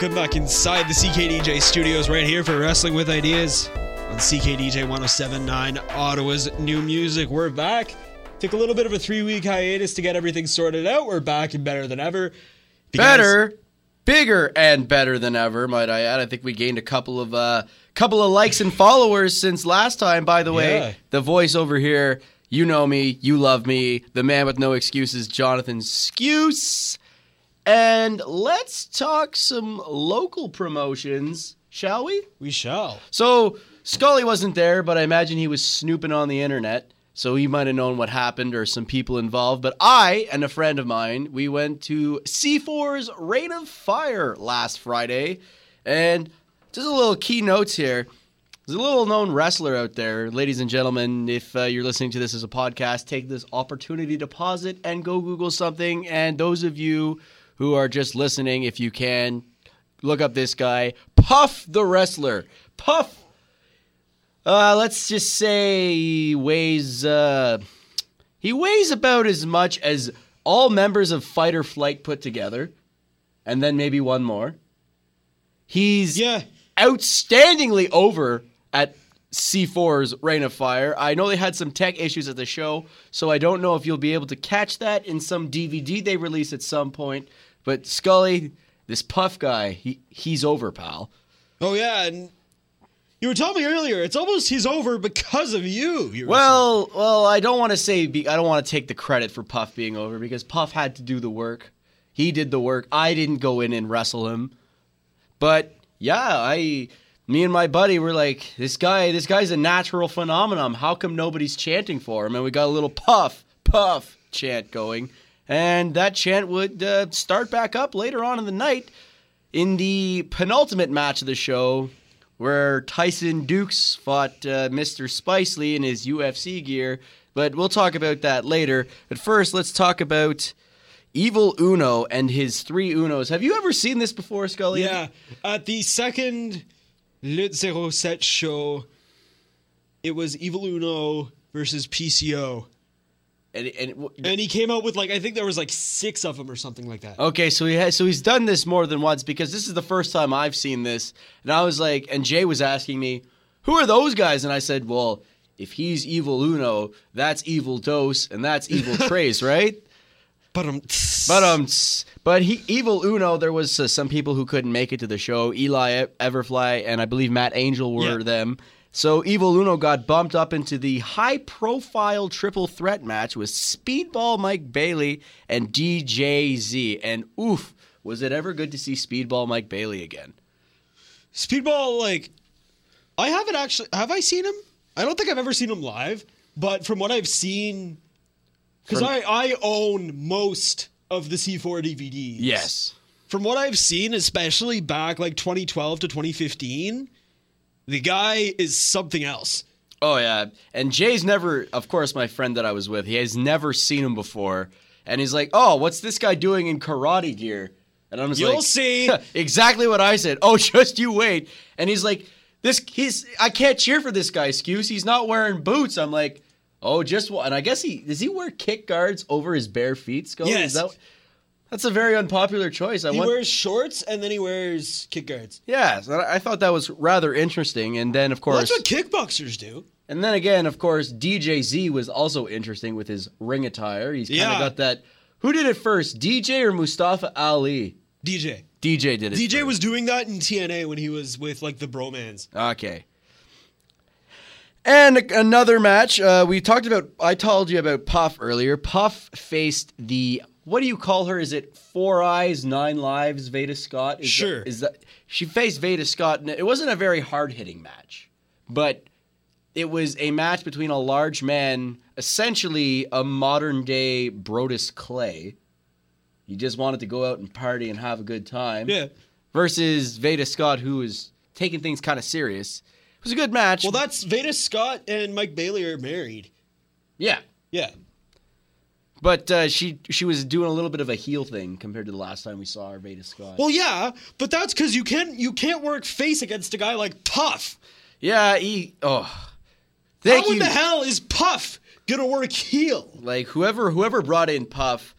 Welcome back inside the CKDJ studios right here for Wrestling With Ideas on CKDJ 107.9, Ottawa's new music. We're back. Took a little bit of a 3-week hiatus to get everything sorted out. We're back and better than ever. Better, bigger, and better than ever, might I add. I think we gained a couple of likes and followers since last time. By the way, The voice over here, you know me, you love me, the man with no excuses, Jonathan Skuse. And let's talk some local promotions, shall we? We shall. So, Scully wasn't there, but I imagine he was snooping on the internet, so he might have known what happened or some people involved. But I and a friend of mine, we went to C4's Reign of Fire last Friday. And just a little key notes here. There's a little known wrestler out there. Ladies and gentlemen, if you're listening to this as a podcast, take this opportunity to pause it and go Google something. And those of you who are just listening, if you can, look up this guy, Puff the Wrestler. Puff, let's just say he weighs about as much as all members of Fight or Flight put together, and then maybe one more. He's outstandingly over at C4's Reign of Fire. I know they had some tech issues at the show, so I don't know if you'll be able to catch that in some DVD they release at some point. But Scully, this Puff guy, he's over, pal. Oh, yeah, and you were telling me earlier, it's almost he's over because of you. Well, I don't want to say, I don't want to take the credit for Puff being over because Puff had to do the work. He did the work. I didn't go in and wrestle him. But, me and my buddy were like, this guy's a natural phenomenon. How come nobody's chanting for him? And we got a little Puff, Puff chant going. And that chant would start back up later on in the night in the penultimate match of the show where Tyson Dukes fought Mr. Spicely in his UFC gear. But we'll talk about that later. But first, let's talk about Evil Uno and his three Unos. Have you ever seen this before, Scully? Yeah. At the second Lutte 07 show, it was Evil Uno versus PCO. And he came out with, like, I think there was, like, 6 of them or something like that. Okay, so he's done this more than once because this is the first time I've seen this. And I was like, and Jay was asking me, who are those guys? And I said, well, if he's Evil Uno, that's Evil Dose, and that's Evil Trace, right? But Evil Uno, there was some people who couldn't make it to the show. Eli Everfly and I believe Matt Angel were them. So Evil Uno got bumped up into the high-profile triple threat match with Speedball Mike Bailey and DJ Z. And oof, was it ever good to see Speedball Mike Bailey again? Speedball, like, I haven't actually. Have I seen him? I don't think I've ever seen him live. But from what I've seen, because I own most of the C4 DVDs. Yes. From what I've seen, especially back like 2012 to 2015, the guy is something else. Oh, yeah. And Jay's never, of course, my friend that I was with, he has never seen him before. And he's like, oh, what's this guy doing in karate gear? And I'm just you'll see. Exactly what I said. Oh, just you wait. And he's like, I can't cheer for this guy, Skuse. He's not wearing boots. I'm like, oh, just one. And I guess does he wear kick guards over his bare feet, Scully? Yes. That's a very unpopular choice. He wears shorts and then he wears kick guards. Yeah, so I thought that was rather interesting. And then, of course, that's what kickboxers do. And then again, of course, DJ Z was also interesting with his ring attire. He's kind of got that. Who did it first, DJ or Mustafa Ali? DJ. DJ did it. DJ first. Was doing that in TNA when he was with like the Bromans. Okay. And another match, I told you about Puff earlier. Puff faced the, what do you call her? Is it 4 Eyes, 9 Lives, Veda Scott? She faced Veda Scott, and it wasn't a very hard-hitting match, but it was a match between a large man, essentially a modern-day Brodus Clay. He just wanted to go out and party and have a good time. Yeah. Versus Veda Scott, who was taking things kind of serious. It was a good match. Well, that's Veda Scott and Mike Bailey are married. Yeah. Yeah. But she was doing a little bit of a heel thing compared to the last time we saw her, Veda Scott. Well, yeah, but that's because you can't work face against a guy like Puff. Yeah, How in the hell is Puff gonna work heel? Like whoever brought in Puff,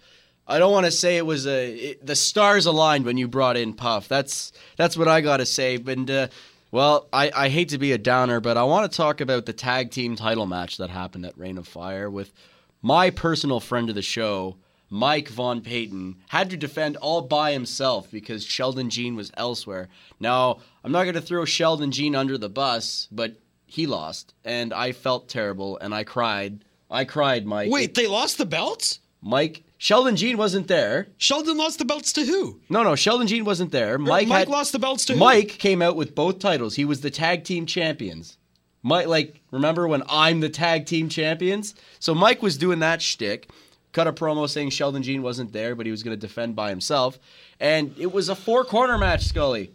I don't want to say it was the stars aligned when you brought in Puff. That's what I got to say. And, well, I hate to be a downer, but I want to talk about the tag team title match that happened at Reign of Fire with my personal friend of the show, Mike Von Payton, had to defend all by himself because Sheldon Jean was elsewhere. Now, I'm not going to throw Sheldon Jean under the bus, but he lost, and I felt terrible, and I cried. I cried, Mike. Wait, they lost the belts? Mike... Sheldon Jean wasn't there. Sheldon lost the belts to who? No, Sheldon Jean wasn't there. Mike lost the belts to who? Mike came out with both titles. He was the tag team champions. Mike, remember when I'm the tag team champions? So Mike was doing that shtick, cut a promo saying Sheldon Jean wasn't there, but he was going to defend by himself. And it was a four-corner match, Scully,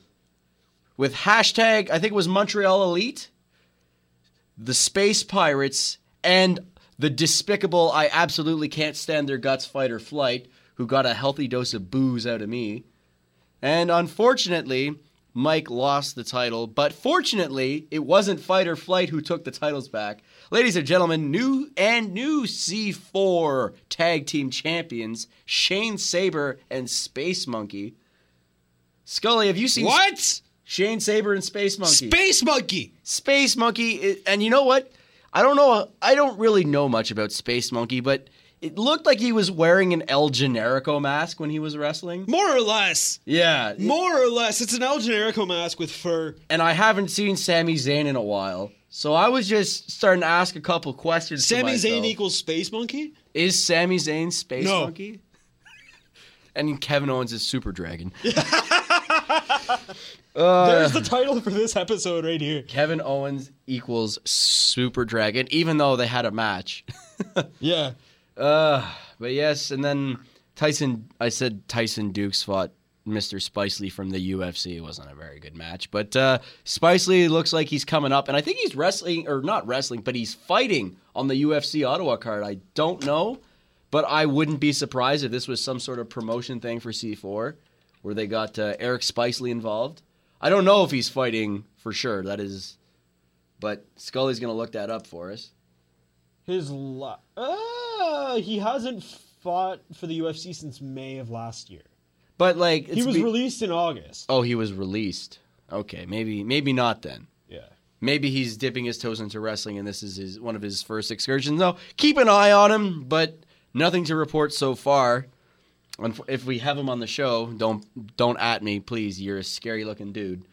with hashtag, I think it was Montreal Elite, the Space Pirates, and the despicable, I absolutely can't stand their guts, Fight or Flight, who got a healthy dose of booze out of me. And unfortunately, Mike lost the title, but fortunately, it wasn't Fight or Flight who took the titles back. Ladies and gentlemen, new C4 tag team champions, Shane Saber and Space Monkey. Scully, have you seen... What? Shane Saber and Space Monkey. Space Monkey! Space Monkey, and you know what? I don't know. I don't really know much about Space Monkey, but it looked like he was wearing an El Generico mask when he was wrestling. More or less. Yeah. More or less. It's an El Generico mask with fur. And I haven't seen Sami Zayn in a while, so I was just starting to ask a couple questions. Sami Zayn equals Space Monkey? Is Sami Zayn Space Monkey? And Kevin Owens is Super Dragon. There's the title for this episode right here. Kevin Owens equals Super Dragon, even though they had a match. Yeah. But yes, and then Tyson Dukes fought Mr. Spicely from the UFC. It wasn't a very good match. But Spicely looks like he's coming up, and I think he's he's fighting on the UFC Ottawa card. I don't know, but I wouldn't be surprised if this was some sort of promotion thing for C4, where they got Eric Spicely involved. I don't know if he's fighting for sure. That is, but Scully's gonna look that up for us. He hasn't fought for the UFC since May of last year. But he was released in August. Oh, he was released. Okay, maybe not then. Yeah. Maybe he's dipping his toes into wrestling, and this is one of his first excursions. No, keep an eye on him, but nothing to report so far. If we have him on the show, don't at me, please. You're a scary-looking dude.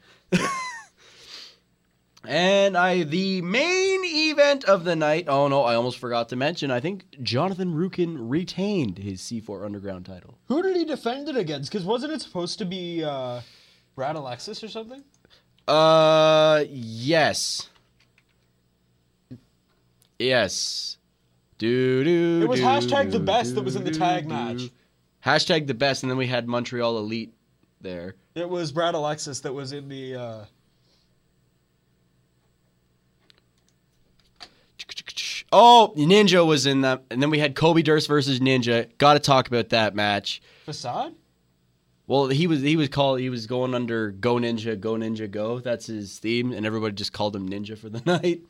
And the main event of the night, oh no, I almost forgot to mention, I think Jonathan Rukin retained his C4 Underground title. Who did he defend it against? Because wasn't it supposed to be Brad Alexis or something? Yes. Yes. It was hashtag the best that was in the tag match. Hashtag the best, and then we had Montreal Elite there. It was Brad Alexis that was in the... Oh, Ninja was in that. And then we had Kobe Durst versus Ninja. Got to talk about that match. Facade? Well, he was going under Go Ninja Go. That's his theme, and everybody just called him Ninja for the night.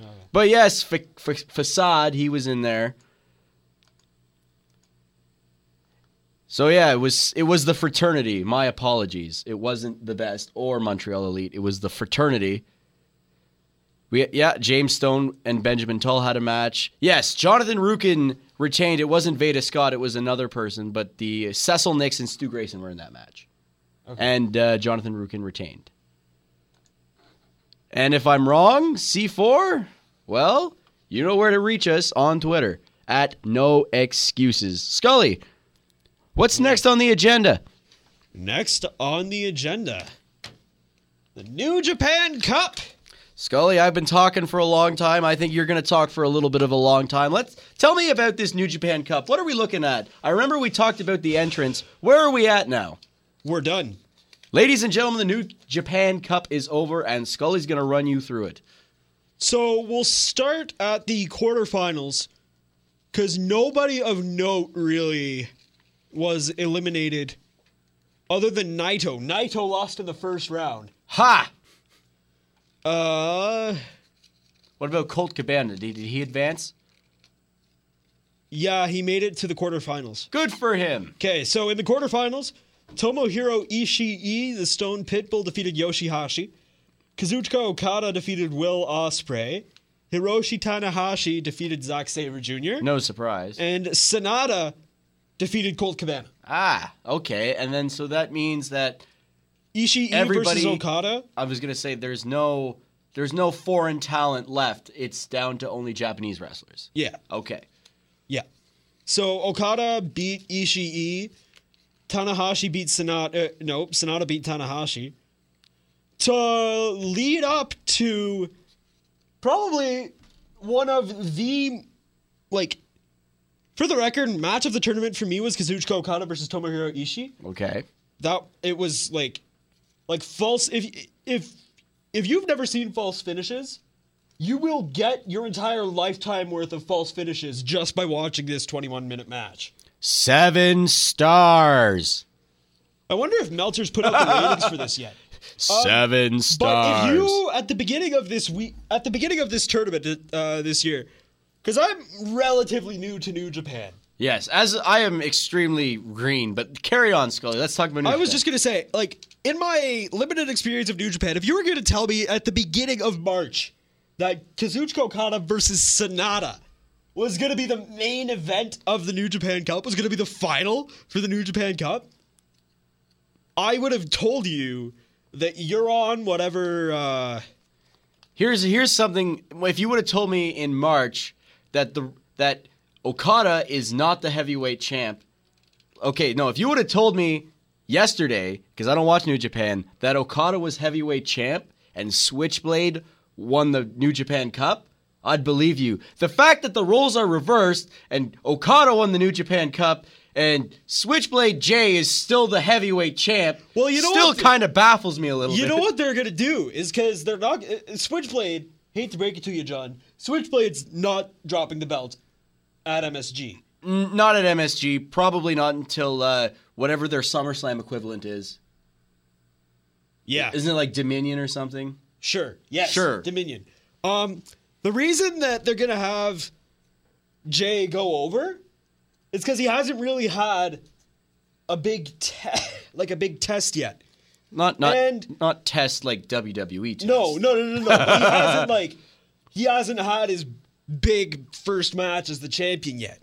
Oh. But yes, Facade, he was in there. So yeah, it was the fraternity. My apologies. It wasn't the best or Montreal Elite. It was the fraternity. James Stone and Benjamin Tull had a match. Yes, Jonathan Rukin retained. It wasn't Veda Scott. It was another person. But the Cecil Nix and Stu Grayson were in that match, okay. And Jonathan Rukin retained. And if I'm wrong, C4, well, you know where to reach us on Twitter at No Excuses Scully. What's next on the agenda? Next on the agenda, the New Japan Cup. Scully, I've been talking for a long time. I think you're going to talk for a little bit of a long time. Tell me about this New Japan Cup. What are we looking at? I remember we talked about the entrance. Where are we at now? We're done. Ladies and gentlemen, the New Japan Cup is over, and Scully's going to run you through it. So we'll start at the quarterfinals, because nobody of note really was eliminated other than Naito. Naito lost in the first round. Ha! What about Colt Cabana? Did he advance? Yeah, he made it to the quarterfinals. Good for him. Okay, so in the quarterfinals, Tomohiro Ishii, the Stone Pitbull, defeated Yoshihashi. Kazuchika Okada defeated Will Ospreay. Hiroshi Tanahashi defeated Zack Sabre Jr. No surprise. And Sanada defeated Colt Cabana. Ah, okay. And then so that means that Ishii versus Okada. I was going to say there's no foreign talent left. It's down to only Japanese wrestlers. Yeah. Okay. Yeah. So Okada beat Ishii. Tanahashi beat Sanada. No, Sanada beat Tanahashi. To lead up to probably one of the, like, for the record, match of the tournament for me was Kazuchika Okada versus Tomohiro Ishii. Okay. That, it was, like false, if you've never seen false finishes, you will get your entire lifetime worth of false finishes just by watching this 21-minute match. 7 stars. I wonder if Meltzer's put out the ratings for this yet. 7 stars. But if you at the beginning of this tournament this year, because I'm relatively new to New Japan. Yes, as I am extremely green. But carry on, Scully. Let's talk about New Japan. I was just gonna say, like, in my limited experience of New Japan, if you were gonna tell me at the beginning of March that Kazuchika Okada versus Sanada was gonna be the main event of the New Japan Cup, was gonna be the final for the New Japan Cup, I would have told you that you're on whatever. Here's something. If you would have told me in March that Okada is not the heavyweight champ. Okay, no. If you would have told me yesterday, because I don't watch New Japan, that Okada was heavyweight champ and Switchblade won the New Japan Cup, I'd believe you. The fact that the roles are reversed and Okada won the New Japan Cup and Switchblade Jay is still the heavyweight champ, well, you know, still kind of baffles me a little bit. You know what they're going to do is, because they're not... Switchblade, hate to break it to you, John, Switchblade's not dropping the belt at MSG. Not at MSG. Probably not until whatever their SummerSlam equivalent is. Yeah. Isn't it like Dominion or something? Sure. Yes. Sure. Dominion. The reason that they're going to have Jay go over... it's because he hasn't really had a big test yet. Not test like WWE test. No. He hasn't had his big first match as the champion yet.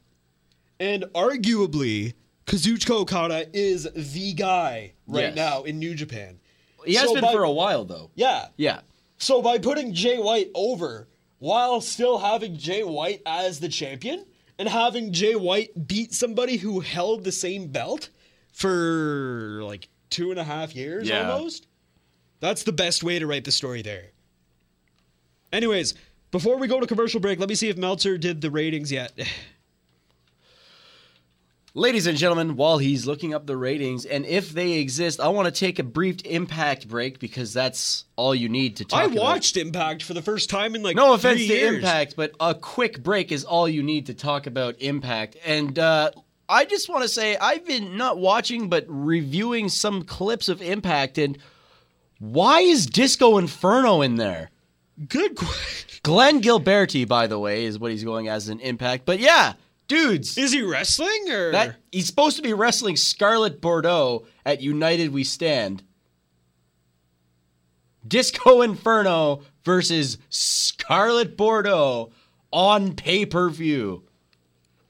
And arguably, Kazuchika Okada is the guy right now in New Japan. He has been for a while though. Yeah. Yeah. So by putting Jay White over while still having Jay White as the champion, and having Jay White beat somebody who held the same belt for like 2.5 years almost. That's the best way to write the story there. Anyways, before we go to commercial break, let me see if Meltzer did the ratings yet. Ladies and gentlemen, while he's looking up the ratings, and if they exist, I want to take a brief Impact break because that's all you need to talk about. I watched Impact for the first time in like 3 years. No offense to Impact, but a quick break is all you need to talk about Impact. And I just want to say I've been not watching but reviewing some clips of Impact, and why is Disco Inferno in there? Good question. Glenn Gilberti, by the way, is what he's going as in Impact. But yeah. Dudes. Is he wrestling or? He's supposed to be wrestling Scarlett Bordeaux at United We Stand. Disco Inferno versus Scarlett Bordeaux on pay-per-view.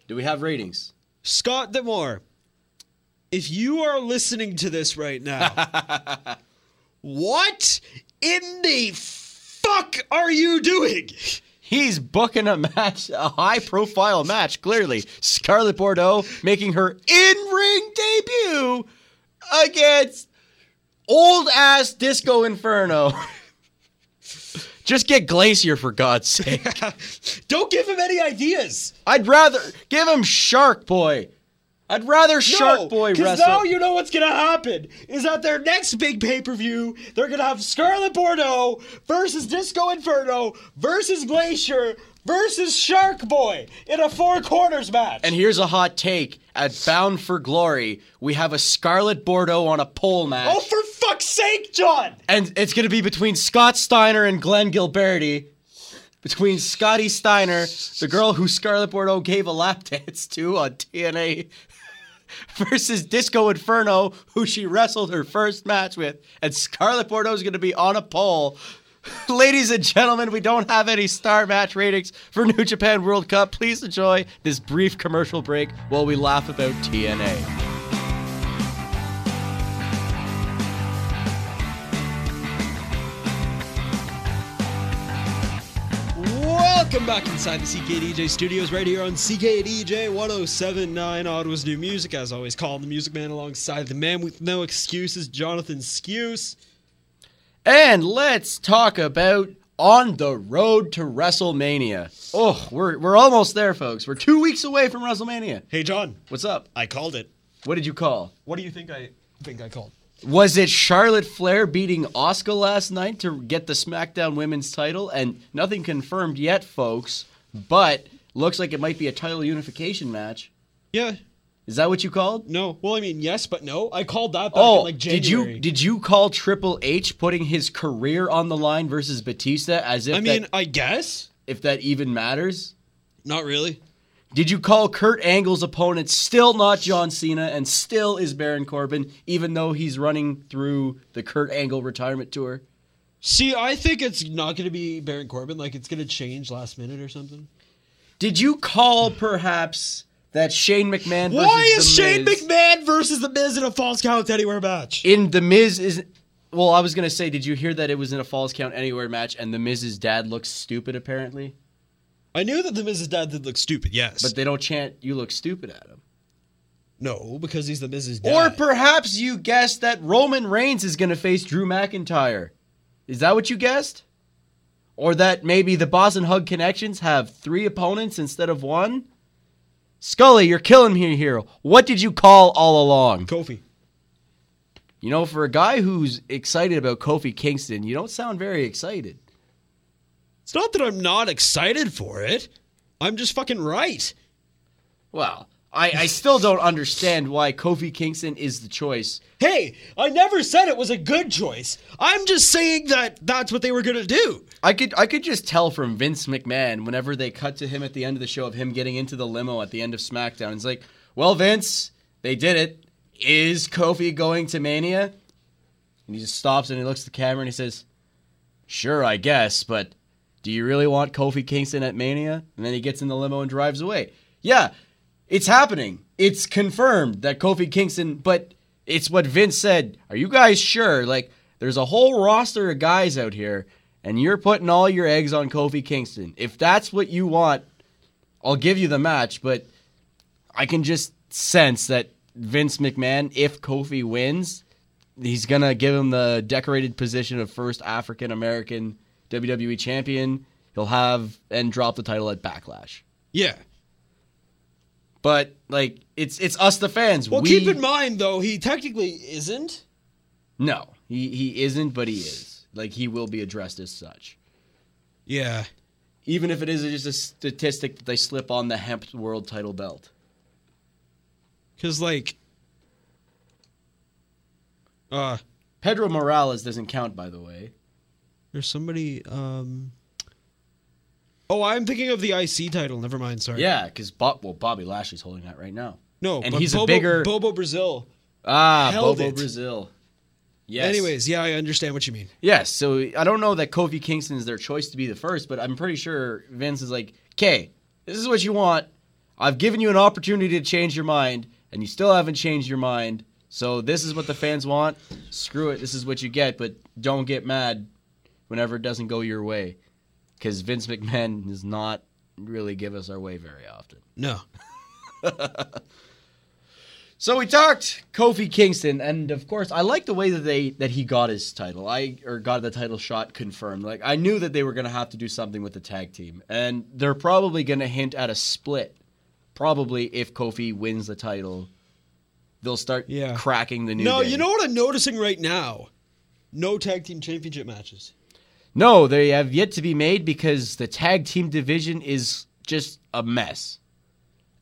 Do we have ratings? Scott Demore, if you are listening to this right now, what in the fuck are you doing? He's booking a high-profile match, clearly. Scarlett Bordeaux making her in-ring debut against old-ass Disco Inferno. Just get Glacier, for God's sake. Don't give him any ideas. I'd rather give him Shark Boy. I'd rather Shark Boy wrestle. Because now you know what's going to happen is that their next big pay-per-view, they're going to have Scarlett Bordeaux versus Disco Inferno versus Glacier versus Shark Boy in a 4 corners match. And here's a hot take. At Bound for Glory, we have a Scarlett Bordeaux on a pole match. Oh, for fuck's sake, John! And it's going to be between Scott Steiner and Glenn Gilberti. between Scotty Steiner, the girl who Scarlett Bordeaux gave a lap dance to on TNA, versus Disco Inferno, who she wrestled her first match with, and Scarlett Bordeaux is going to be on a pole. Ladies and gentlemen, we don't have any star match ratings for New Japan World Cup. Please enjoy this brief commercial break while we laugh about TNA. Welcome back inside the CKDJ studios right here on CKDJ 107.9 Ottawa's new music. As always, calling the music man alongside the man with no excuses, Jonathan Skuse. And let's talk about on the road to WrestleMania. Oh, we're almost there, folks. We're 2 weeks away from WrestleMania. Hey, John. What's up? I called it. What did you call? What do you think I called? Was it Charlotte Flair beating Asuka last night to get the SmackDown Women's title? And nothing confirmed yet, folks, but looks like it might be a title unification match. Yeah. Is that what you called? No. Well, I mean, yes, but no. I called that back in like January. Did you call Triple H putting his career on the line versus Batista as if I guess. If that even matters? Not really. Did you call Kurt Angle's opponent still not John Cena and still is Baron Corbin, even though he's running through the Kurt Angle retirement tour? See, I think it's not going to be Baron Corbin. Like, it's going to change last minute or something. Did you call, perhaps... That's Shane McMahon versus The Miz. Why is Shane McMahon versus The Miz in a Falls Count Anywhere match? In The Miz is... Well, I was going to say, did you hear that it was in a Falls Count Anywhere match and The Miz's dad looks stupid, apparently? I knew that The Miz's dad did look stupid, yes. But they don't chant, you look stupid at him. No, because he's The Miz's dad. Or perhaps you guessed that Roman Reigns is going to face Drew McIntyre. Is that what you guessed? Or that maybe the Boston Hug Connections have three opponents instead of one? Scully, you're killing me here. What did you call all along? Kofi. You know, for a guy who's excited about Kofi Kingston, you don't sound very excited. It's not that I'm not excited for it. I'm just fucking right. Well, I still don't understand why Kofi Kingston is the choice. Hey, I never said it was a good choice. I'm just saying that that's what they were going to do. I could just tell from Vince McMahon whenever they cut to him at the end of the show of him getting into the limo at the end of SmackDown. It's like, well, Vince, they did it. Is Kofi going to Mania? And he just stops and he looks at the camera and he says, sure, I guess, but do you really want Kofi Kingston at Mania? And then he gets in the limo and drives away. Yeah. It's happening. It's confirmed that Kofi Kingston, but it's what Vince said. Are you guys sure? Like, there's a whole roster of guys out here, and you're putting all your eggs on Kofi Kingston. If that's what you want, I'll give you the match, but I can just sense that Vince McMahon, if Kofi wins, he's going to give him the decorated position of first African-American WWE champion. He'll have and drop the title at Backlash. Yeah. But, like, it's us, the fans. Well, keep in mind, though, he technically isn't. No, he isn't, but he is. Like, he will be addressed as such. Yeah. Even if it is just a statistic that they slip on the hemp world title belt. Because, like... Pedro Morales doesn't count, by the way. There's somebody... Oh, I'm thinking of the IC title. Never mind, sorry. Yeah, because Bobby Lashley's holding that right now. No, and but he's Bobo Brazil. Ah, Bobo it. Brazil. Yes. Anyways, yeah, I understand what you mean. Yes, so I don't know that Kofi Kingston is their choice to be the first, but I'm pretty sure Vince is like, okay, this is what you want. I've given you an opportunity to change your mind, and you still haven't changed your mind. So this is what the fans want. Screw it, this is what you get, but don't get mad whenever it doesn't go your way. Because Vince McMahon does not really give us our way very often. No. So we talked Kofi Kingston, and of course, I like the way that he got his title. Or got the title shot confirmed. Like, I knew that they were going to have to do something with the tag team, and they're probably going to hint at a split. Probably if Kofi wins the title, they'll start cracking the New Day. No, you know what I'm noticing right now? No tag team championship matches. No, they have yet to be made because the tag team division is just a mess.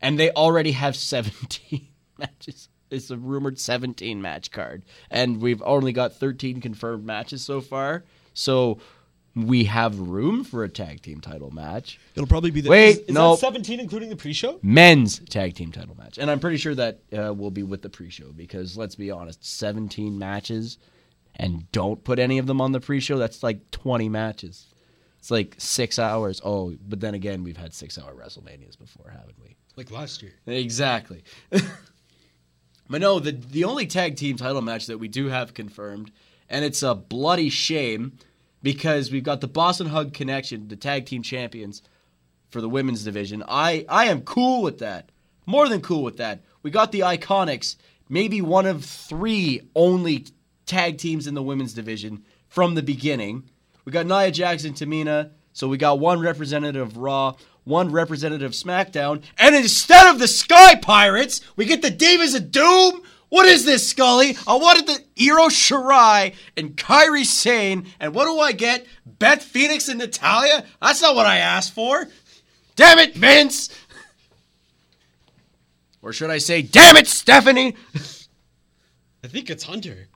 And they already have 17 matches. It's a rumored 17-match card. And we've only got 13 confirmed matches so far. So we have room for a tag team title match. It'll probably be the... Wait, no. That 17 including the pre-show? Men's tag team title match. And I'm pretty sure that will be with the pre-show because, let's be honest, 17 matches and don't put any of them on the pre-show, that's like 20 matches. It's like 6 hours. Oh, but then again, we've had 6-hour WrestleManias before, haven't we? Like last year. Exactly. But no, the only tag team title match that we do have confirmed, and it's a bloody shame because we've got the Boston Hug Connection, the tag team champions for the women's division. I am cool with that. More than cool with that. We got the Iconics, maybe one of three only tag teams in the women's division from the beginning. We got Nia Jax and Tamina, so we got one representative of Raw, one representative of SmackDown, and instead of the Sky Pirates, we get the Divas of Doom? What is this, Scully? I wanted the Io Shirai and Kairi Sane, and what do I get? Beth Phoenix and Natalya? That's not what I asked for. Damn it, Vince! Or should I say, damn it, Stephanie! I think it's Hunter.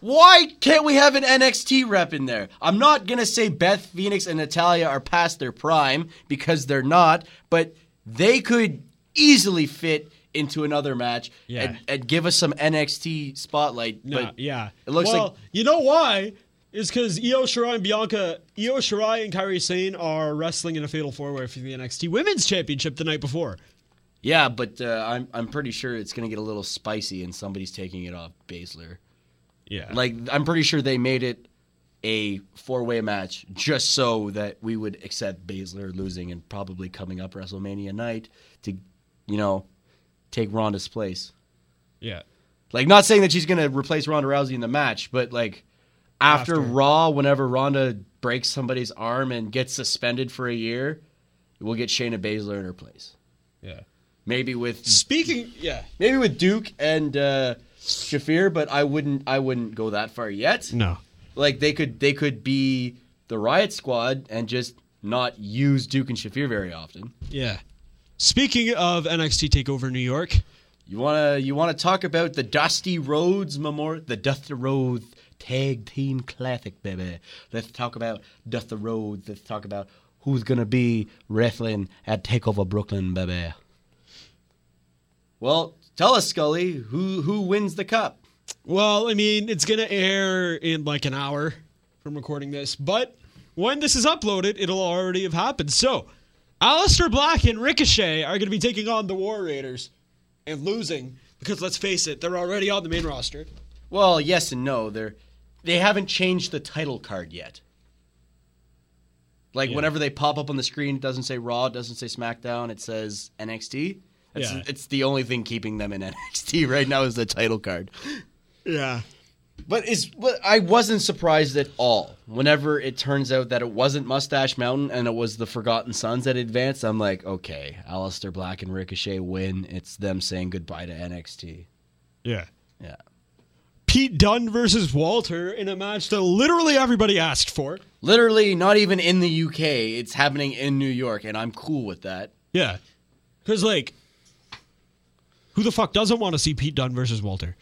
Why can't we have an NXT rep in there? I'm not going to say Beth Phoenix and Natalya are past their prime, because they're not, but they could easily fit into another match and give us some NXT spotlight. No, but it looks like... you know why? It's because Io Shirai and Kairi Sane are wrestling in a fatal four-way for the NXT Women's Championship the night before. Yeah, but I'm pretty sure it's going to get a little spicy and somebody's taking it off Baszler. Yeah, like I'm pretty sure they made it a four-way match just so that we would accept Baszler losing and probably coming up WrestleMania night to, you know, take Ronda's place. Yeah, like not saying that she's gonna replace Ronda Rousey in the match, but like after Raw, whenever Ronda breaks somebody's arm and gets suspended for a year, we'll get Shayna Baszler in her place. Yeah, maybe with Duke and Shafir, but I wouldn't go that far yet. No. Like they could be the Riot Squad and just not use Duke and Shafir very often. Yeah. Speaking of NXT TakeOver New York, you wanna talk about the Dusty Rhodes the Dusty Rhodes Tag Team Classic, baby. Let's talk about Dusty Rhodes. Let's talk about who's gonna be wrestling at TakeOver Brooklyn, baby. Well, tell us, Scully, who wins the cup? Well, I mean, it's going to air in like an hour from recording this, but when this is uploaded, it'll already have happened. So, Aleister Black and Ricochet are going to be taking on the War Raiders and losing, because let's face it, they're already on the main roster. Well, yes and no. They haven't changed the title card yet. Like, whenever they pop up on the screen, it doesn't say Raw, it doesn't say SmackDown, it says NXT. It's the only thing keeping them in NXT right now is the title card. Yeah. But I wasn't surprised at all. Whenever it turns out that it wasn't Mustache Mountain and it was the Forgotten Sons that advanced, I'm like, okay, Aleister Black and Ricochet win. It's them saying goodbye to NXT. Yeah. Yeah. Pete Dunne versus Walter in a match that literally everybody asked for. Literally, not even in the UK. It's happening in New York, and I'm cool with that. Yeah. Because, like... who the fuck doesn't want to see Pete Dunne versus Walter?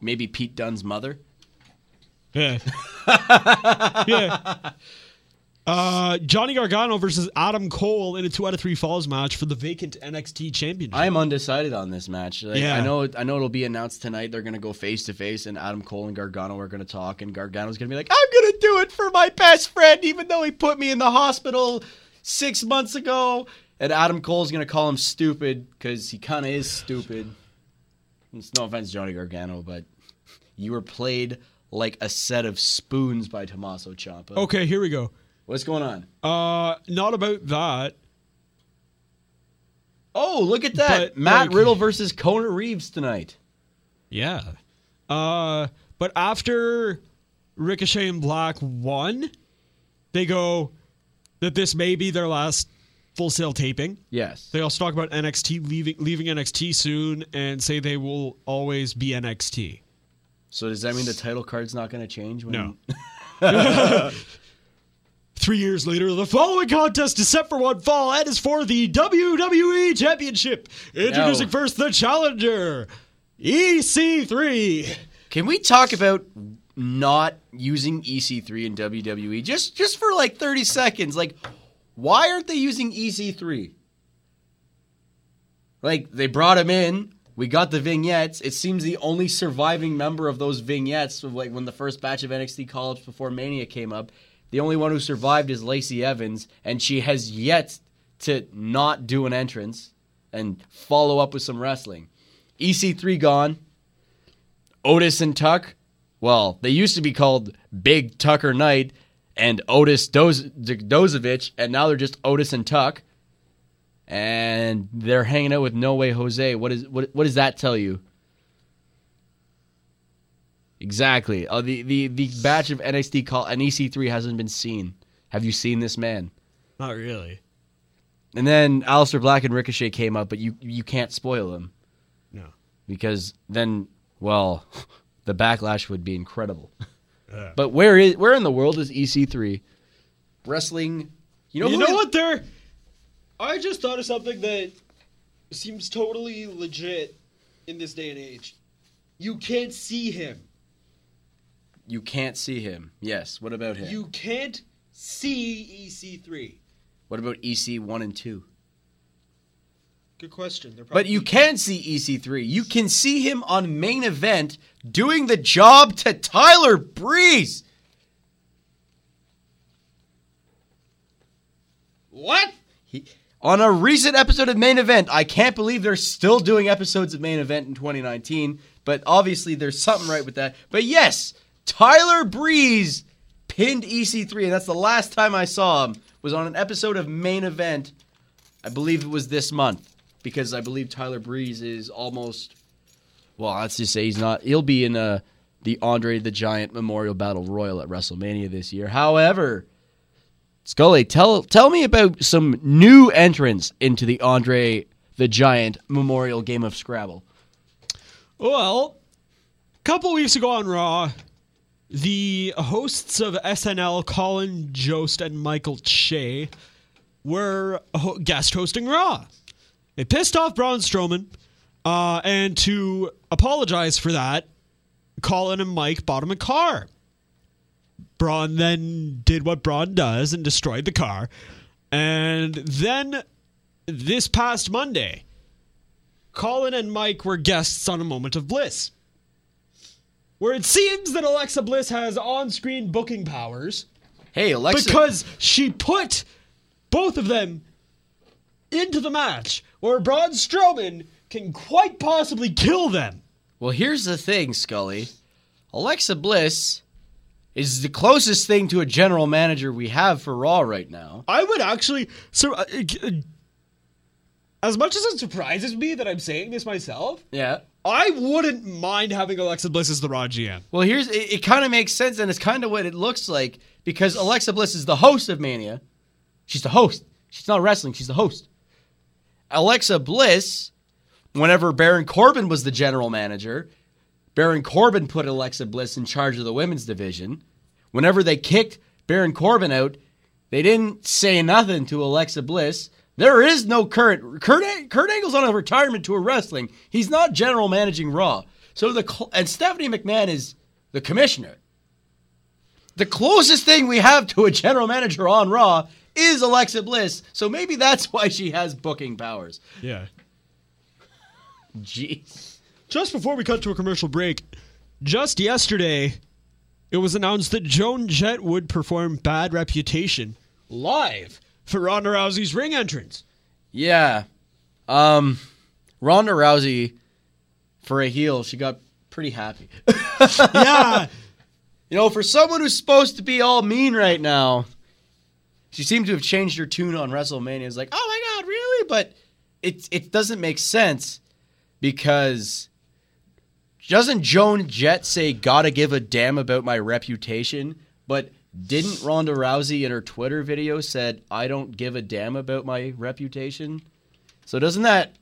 Maybe Pete Dunne's mother? Yeah. Yeah. Johnny Gargano versus Adam Cole in a 2 out of 3 falls match for the vacant NXT championship. I'm undecided on this match. Like, yeah. I know it'll be announced tonight. They're going to go face-to-face, and Adam Cole and Gargano are going to talk, and Gargano's going to be like, I'm going to do it for my best friend, even though he put me in the hospital 6 months ago. And Adam Cole's going to call him stupid because he kind of is stupid. It's no offense, Johnny Gargano, but you were played like a set of spoons by Tommaso Ciampa. Okay, here we go. What's going on? Not about that. Oh, look at that. Matt Riddle versus Conor Reeves tonight. Yeah. But after Ricochet and Black won, they go that this may be their last... Full Sail taping. Yes. They also talk about NXT leaving NXT soon and say they will always be NXT. So does that mean the title card's not going to change? No. 3 years later, the following contest is set for one fall and is for the WWE Championship. Introducing first the challenger, EC3. Can we talk about not using EC3 in WWE just for like 30 seconds? Like, why aren't they using EC3? Like, they brought him in. We got the vignettes. It seems the only surviving member of those vignettes, like when the first batch of NXT call-ups before Mania came up, the only one who survived is Lacey Evans, and she has yet to not do an entrance and follow up with some wrestling. EC3 gone. Otis and Tuck, well, they used to be called Big Tucker Knight and Otis Dozovich, and now they're just Otis and Tuck. And they're hanging out with No Way Jose. What does that tell you? Exactly. The batch of NXT call and EC3 hasn't been seen. Have you seen this man? Not really. And then Aleister Black and Ricochet came up, but you can't spoil them. No. Because then, well, the backlash would be incredible. Yeah. But where in the world is EC3 wrestling? I just thought of something that seems totally legit in this day and age. You can't see him. You can't see him. Yes. What about him? You can't see EC3. What about EC1 and 2? Good question. But you can see EC3. You can see him on Main Event doing the job to Tyler Breeze. What? On a recent episode of Main Event, I can't believe they're still doing episodes of Main Event in 2019, but obviously there's something right with that. But yes, Tyler Breeze pinned EC3, and that's the last time I saw him, was on an episode of Main Event. I believe it was this month, because I believe Tyler Breeze is almost, well, let's just say he's not, he'll be in the Andre the Giant Memorial Battle Royal at WrestleMania this year. However, Scully, tell me about some new entrants into the Andre the Giant Memorial Game of Scrabble. Well, a couple of weeks ago on Raw, the hosts of SNL, Colin Jost and Michael Che, were guest hosting Raw. They pissed off Braun Strowman, and to apologize for that, Colin and Mike bought him a car. Braun then did what Braun does and destroyed the car. And then this past Monday, Colin and Mike were guests on A Moment of Bliss, where it seems that Alexa Bliss has on-screen booking powers. Hey, Alexa. Because she put both of them into the match where Braun Strowman can quite possibly kill them. Well, here's the thing, Scully. Alexa Bliss is the closest thing to a general manager we have for Raw right now. I would actually, so, as much as it surprises me that I'm saying this myself, yeah, I wouldn't mind having Alexa Bliss as the Raw GM. Well, it kind of makes sense, and it's kind of what it looks like, because Alexa Bliss is the host of Mania. She's the host. She's not wrestling. She's the host. Alexa Bliss, whenever Baron Corbin was the general manager, Baron Corbin put Alexa Bliss in charge of the women's division. Whenever they kicked Baron Corbin out, they didn't say nothing to Alexa Bliss. There is no Kurt Angle's on a retirement tour wrestling. He's not general managing Raw. And Stephanie McMahon is the commissioner. The closest thing we have to a general manager on Raw is Alexa Bliss. So maybe that's why she has booking powers. Yeah. Jeez. Just before we cut to a commercial break, just yesterday, it was announced that Joan Jett would perform Bad Reputation live for Ronda Rousey's ring entrance. Yeah. Ronda Rousey, for a heel, she got pretty happy. Yeah. For someone who's supposed to be all mean right now, she seemed to have changed her tune on WrestleMania. It's like, oh my God, really? But it doesn't make sense, because doesn't Joan Jett say, gotta give a damn about my reputation? But didn't Ronda Rousey in her Twitter video said, I don't give a damn about my reputation? So doesn't that,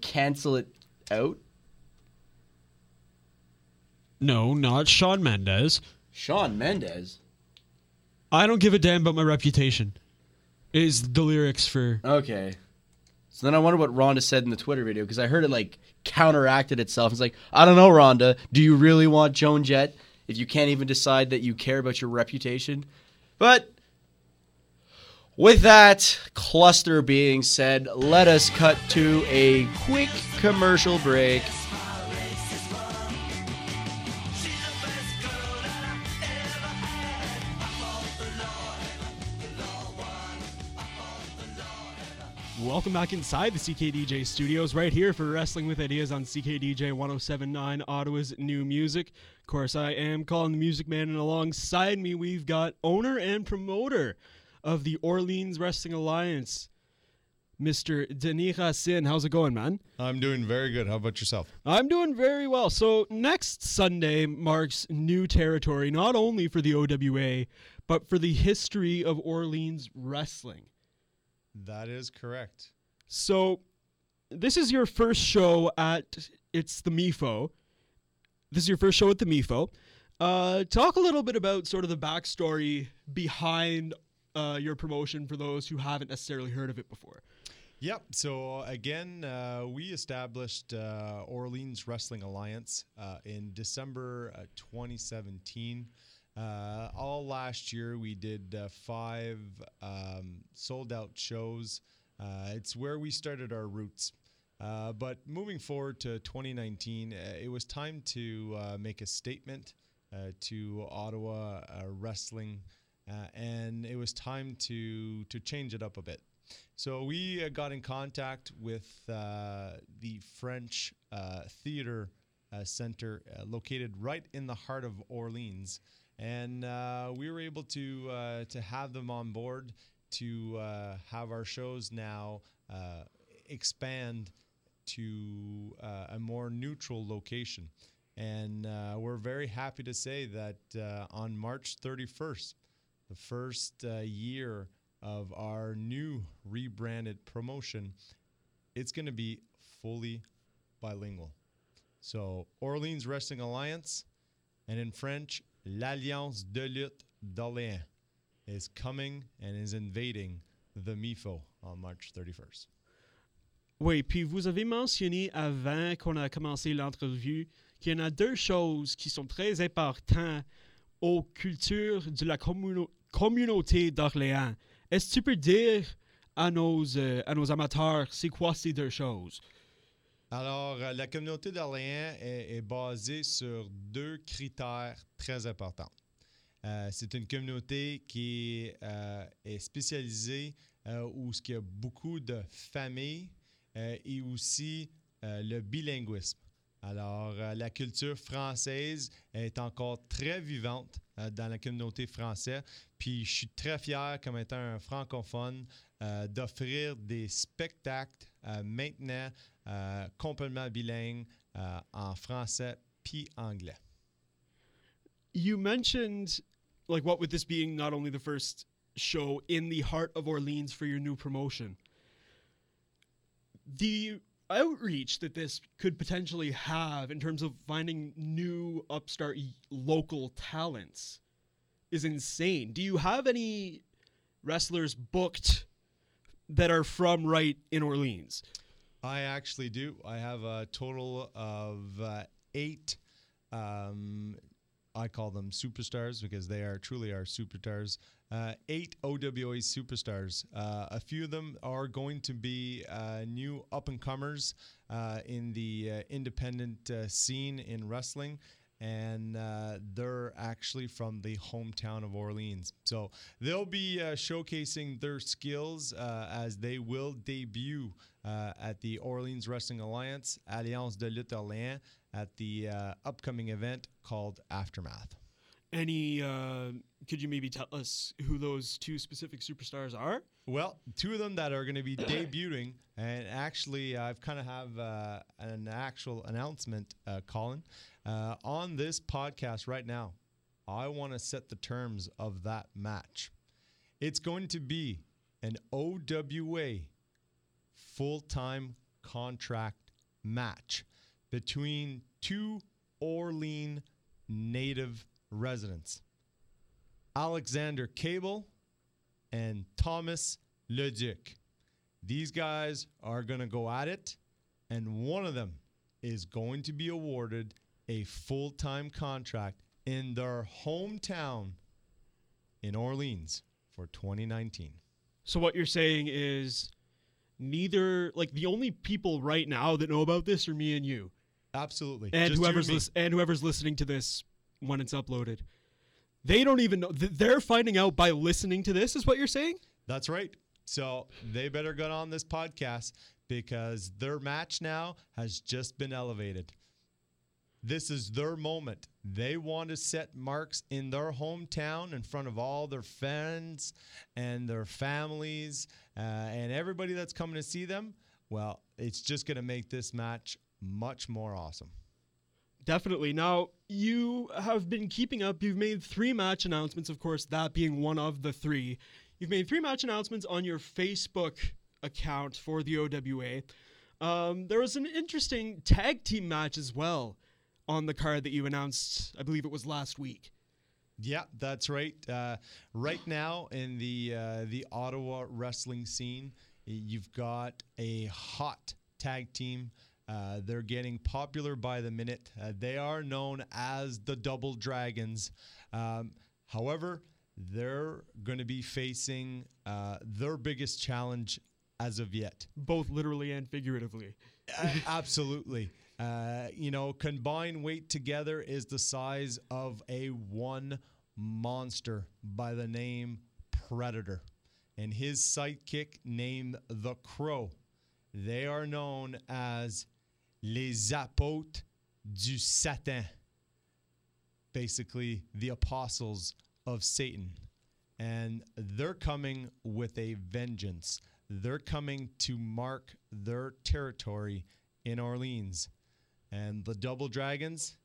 cancel it out? No, not Shawn Mendes. Shawn Mendes? I don't give a damn about my reputation is the lyrics for... Okay. So then I wonder what Ronda said in the Twitter video, because I heard it like counteracted itself. It's like, I don't know, Ronda, do you really want Joan Jett if you can't even decide that you care about your reputation? But with that cluster being said, let us cut to a quick commercial break. Welcome back inside the CKDJ studios right here for Wrestling With Ideas on CKDJ 107.9, Ottawa's new music. Of course, I am Colin the Music Man, and alongside me we've got owner and promoter of the Orleans Wrestling Alliance, Mr. Denis Racine. How's it going, man? I'm doing very good. How about yourself? I'm doing very well. So next Sunday marks new territory, not only for the OWA, but for the history of Orleans wrestling. That is correct. So, this is your first show at, it's the MIFO. This is your first show at the MIFO. Talk a little bit about sort of the backstory behind your promotion for those who haven't necessarily heard of it before. Yep. So, again, we established Orleans Wrestling Alliance in December 2017. All last year, we did five sold-out shows. It's where we started our roots. But moving forward to 2019, it was time to make a statement to Ottawa wrestling, and it was time to change it up a bit. So we got in contact with the French Theatre Centre located right in the heart of Orleans. And we were able to have them on board to have our shows now expand to a more neutral location. And we're very happy to say that on March 31st, the first year of our new rebranded promotion, it's going to be fully bilingual. So Orleans Wrestling Alliance, and in French, L'Alliance de Lutte d'Orléans is coming and is invading the MIFO on March 31st. Oui, puis vous avez mentionné avant qu'on a commencé l'entrevue qu'il y en a deux choses qui sont très importantes aux cultures de la communauté d'Orléans. Est-ce que tu peux dire à nos amateurs c'est quoi ces deux choses? Alors, la communauté d'Orléans est basée sur deux critères très importants. C'est une communauté qui est spécialisée où il y a beaucoup de familles et aussi le bilinguisme. Alors, la culture française est encore très vivante dans la communauté française. Puis, je suis très fier, comme étant un francophone, d'offrir des spectacles maintenant complètement bilingue en français puis anglais. You mentioned, like, what with this being not only the first show in the heart of Orleans for your new promotion, the outreach that this could potentially have in terms of finding new upstart local talents is insane. Do you have any wrestlers booked that are from right in Orleans? I actually do. I have a total of eight, I call them superstars because they are truly our superstars, eight OWA superstars. A few of them are going to be new up-and-comers in the independent scene in wrestling, and they're actually from the hometown of Orleans. So they'll be showcasing their skills as they will debut at the Orleans Wrestling Alliance, Alliance de Lutte Orléans, at the upcoming event called Aftermath. Any, could you maybe tell us who those two specific superstars are? Well, two of them that are going to be debuting, and actually I've kind of have an actual announcement, Colin. On this podcast right now, I want to set the terms of that match. It's going to be an OWA full-time contract match between two Orleans native residents, Alexander Cable and Thomas Leduc. These guys are going to go at it, and one of them is going to be awarded a full-time contract in their hometown in Orleans for 2019. So what you're saying is neither, like, the only people right now that know about this are me and you. Absolutely. And just whoever's listening to this when it's uploaded. They don't even know. They're finding out by listening to this is what you're saying? That's right. So they better get on this podcast because their match now has just been elevated. This is their moment. They want to set marks in their hometown in front of all their fans and their families and everybody that's coming to see them. Well, it's just going to make this match much more awesome. Definitely. Now, you have been keeping up. You've made 3 match announcements, of course, that being one of the 3. You've made 3 match announcements on your Facebook account for the OWA. There was an interesting tag team match as well on the card that you announced, I believe it was last week. Yeah, that's right. Right now in the Ottawa wrestling scene, you've got a hot tag team. They're getting popular by the minute. They are known as the Double Dragons. However, they're going to be facing their biggest challenge as of yet. Both literally and figuratively. Absolutely. You know, combined weight together is the size of a one monster by the name Predator. And his sidekick named The Crow. They are known as Les Apôtres du Satan. Basically, the apostles of Satan. And they're coming with a vengeance. They're coming to mark their territory in Orleans. And the Double Dragons,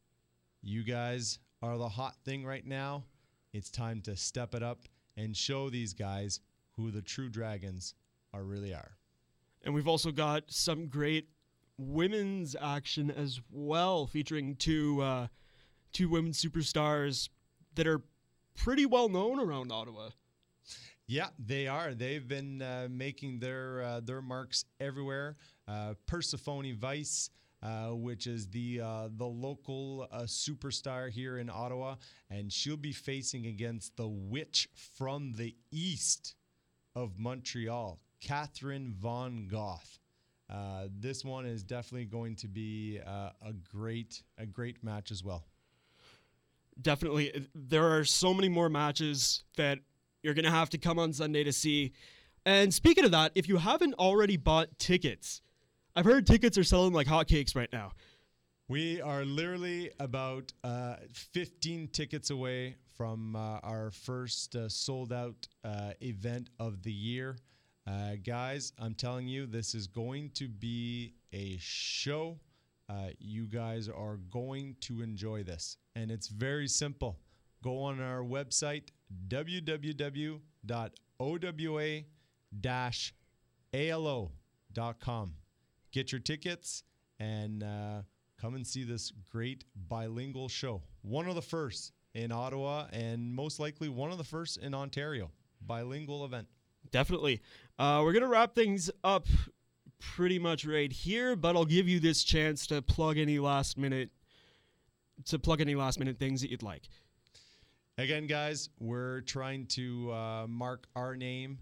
you guys are the hot thing right now. It's time to step it up and show these guys who the true dragons are really are. And we've also got some great women's action as well, featuring two women superstars that are pretty well known around Ottawa. Yeah, they are. They've been making their marks everywhere. Persephone Vice, which is the local superstar here in Ottawa, and she'll be facing against the witch from the east of Montreal, Catherine Von Goth. This one is definitely going to be a great match as well. Definitely. There are so many more matches that you're going to have to come on Sunday to see. And speaking of that, if you haven't already bought tickets, I've heard tickets are selling like hotcakes right now. We are literally about 15 tickets away from our first sold-out event of the year. Guys, I'm telling you, this is going to be a show. You guys are going to enjoy this. And it's very simple. Go on our website, www.owa-alo.com. Get your tickets and come and see this great bilingual show. One of the first in Ottawa and most likely one of the first in Ontario. Bilingual event. Definitely. We're going to wrap things up pretty much right here, but I'll give you this chance to plug any last minute things that you'd like. Again, guys, we're trying to mark our name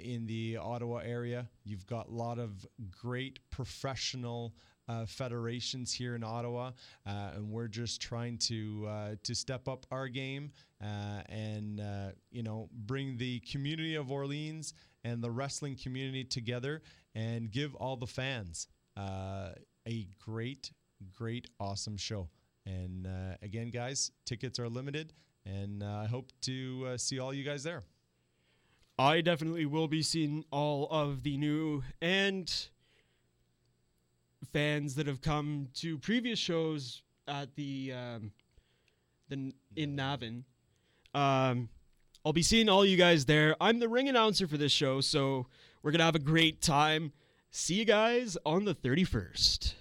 in the Ottawa area. You've got a lot of great professional federations here in Ottawa, and we're just trying to step up our game and bring the community of Orleans and the wrestling community together and give all the fans a great awesome show. And again, guys, tickets are limited, and I hope to see all you guys there. I definitely will be seeing all of the new and fans that have come to previous shows at in Navin. I'll be seeing all you guys there. I'm the ring announcer for this show, so we're going to have a great time. See you guys on the 31st.